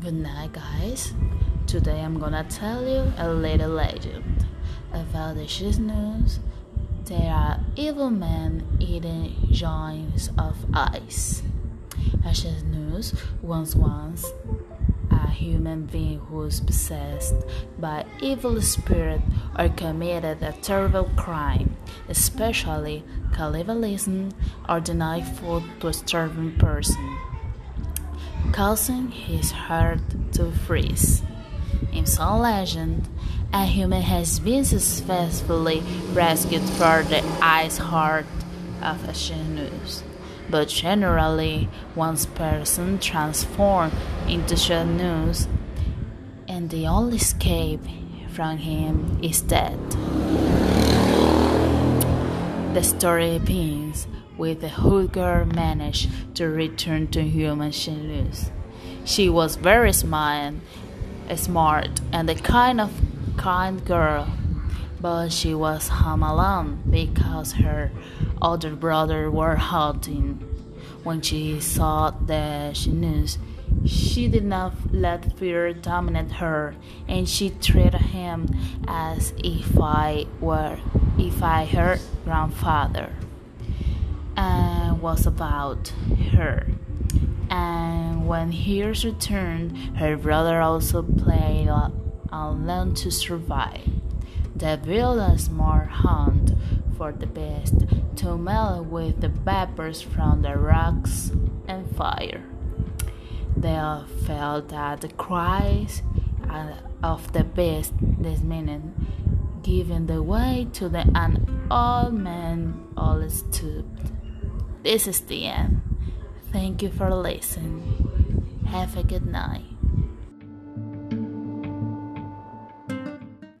Good night, guys. Today I'm gonna tell you a little legend about the Chinese. There are evil men eating giants of ice. A Chinese was once a human being who was possessed by evil spirit or committed a terrible crime, especially cannibalism or denying food to a starving person, causing his heart to freeze. In some legend, a human has been successfully rescued from the ice heart of a Chinese, but generally, one person transforms into Chinese, and the only escape from him is death. The story begins with the hooker managed to return to human Chinese. She was very smart and a kind girl, but she was home alone because her older brother were hunting. When she saw the Chinese, she did not let fear dominate her, and she treated him as if I her grandfather, and was about her. And when he returned, her brother also played along to survive. They built a small hunt for the beast to melt with the vapors from the rocks and fire. They all felt that the cries of the beast diminished, giving the way to an old man all stooped. This is the end. Thank you for listening. Have a good night.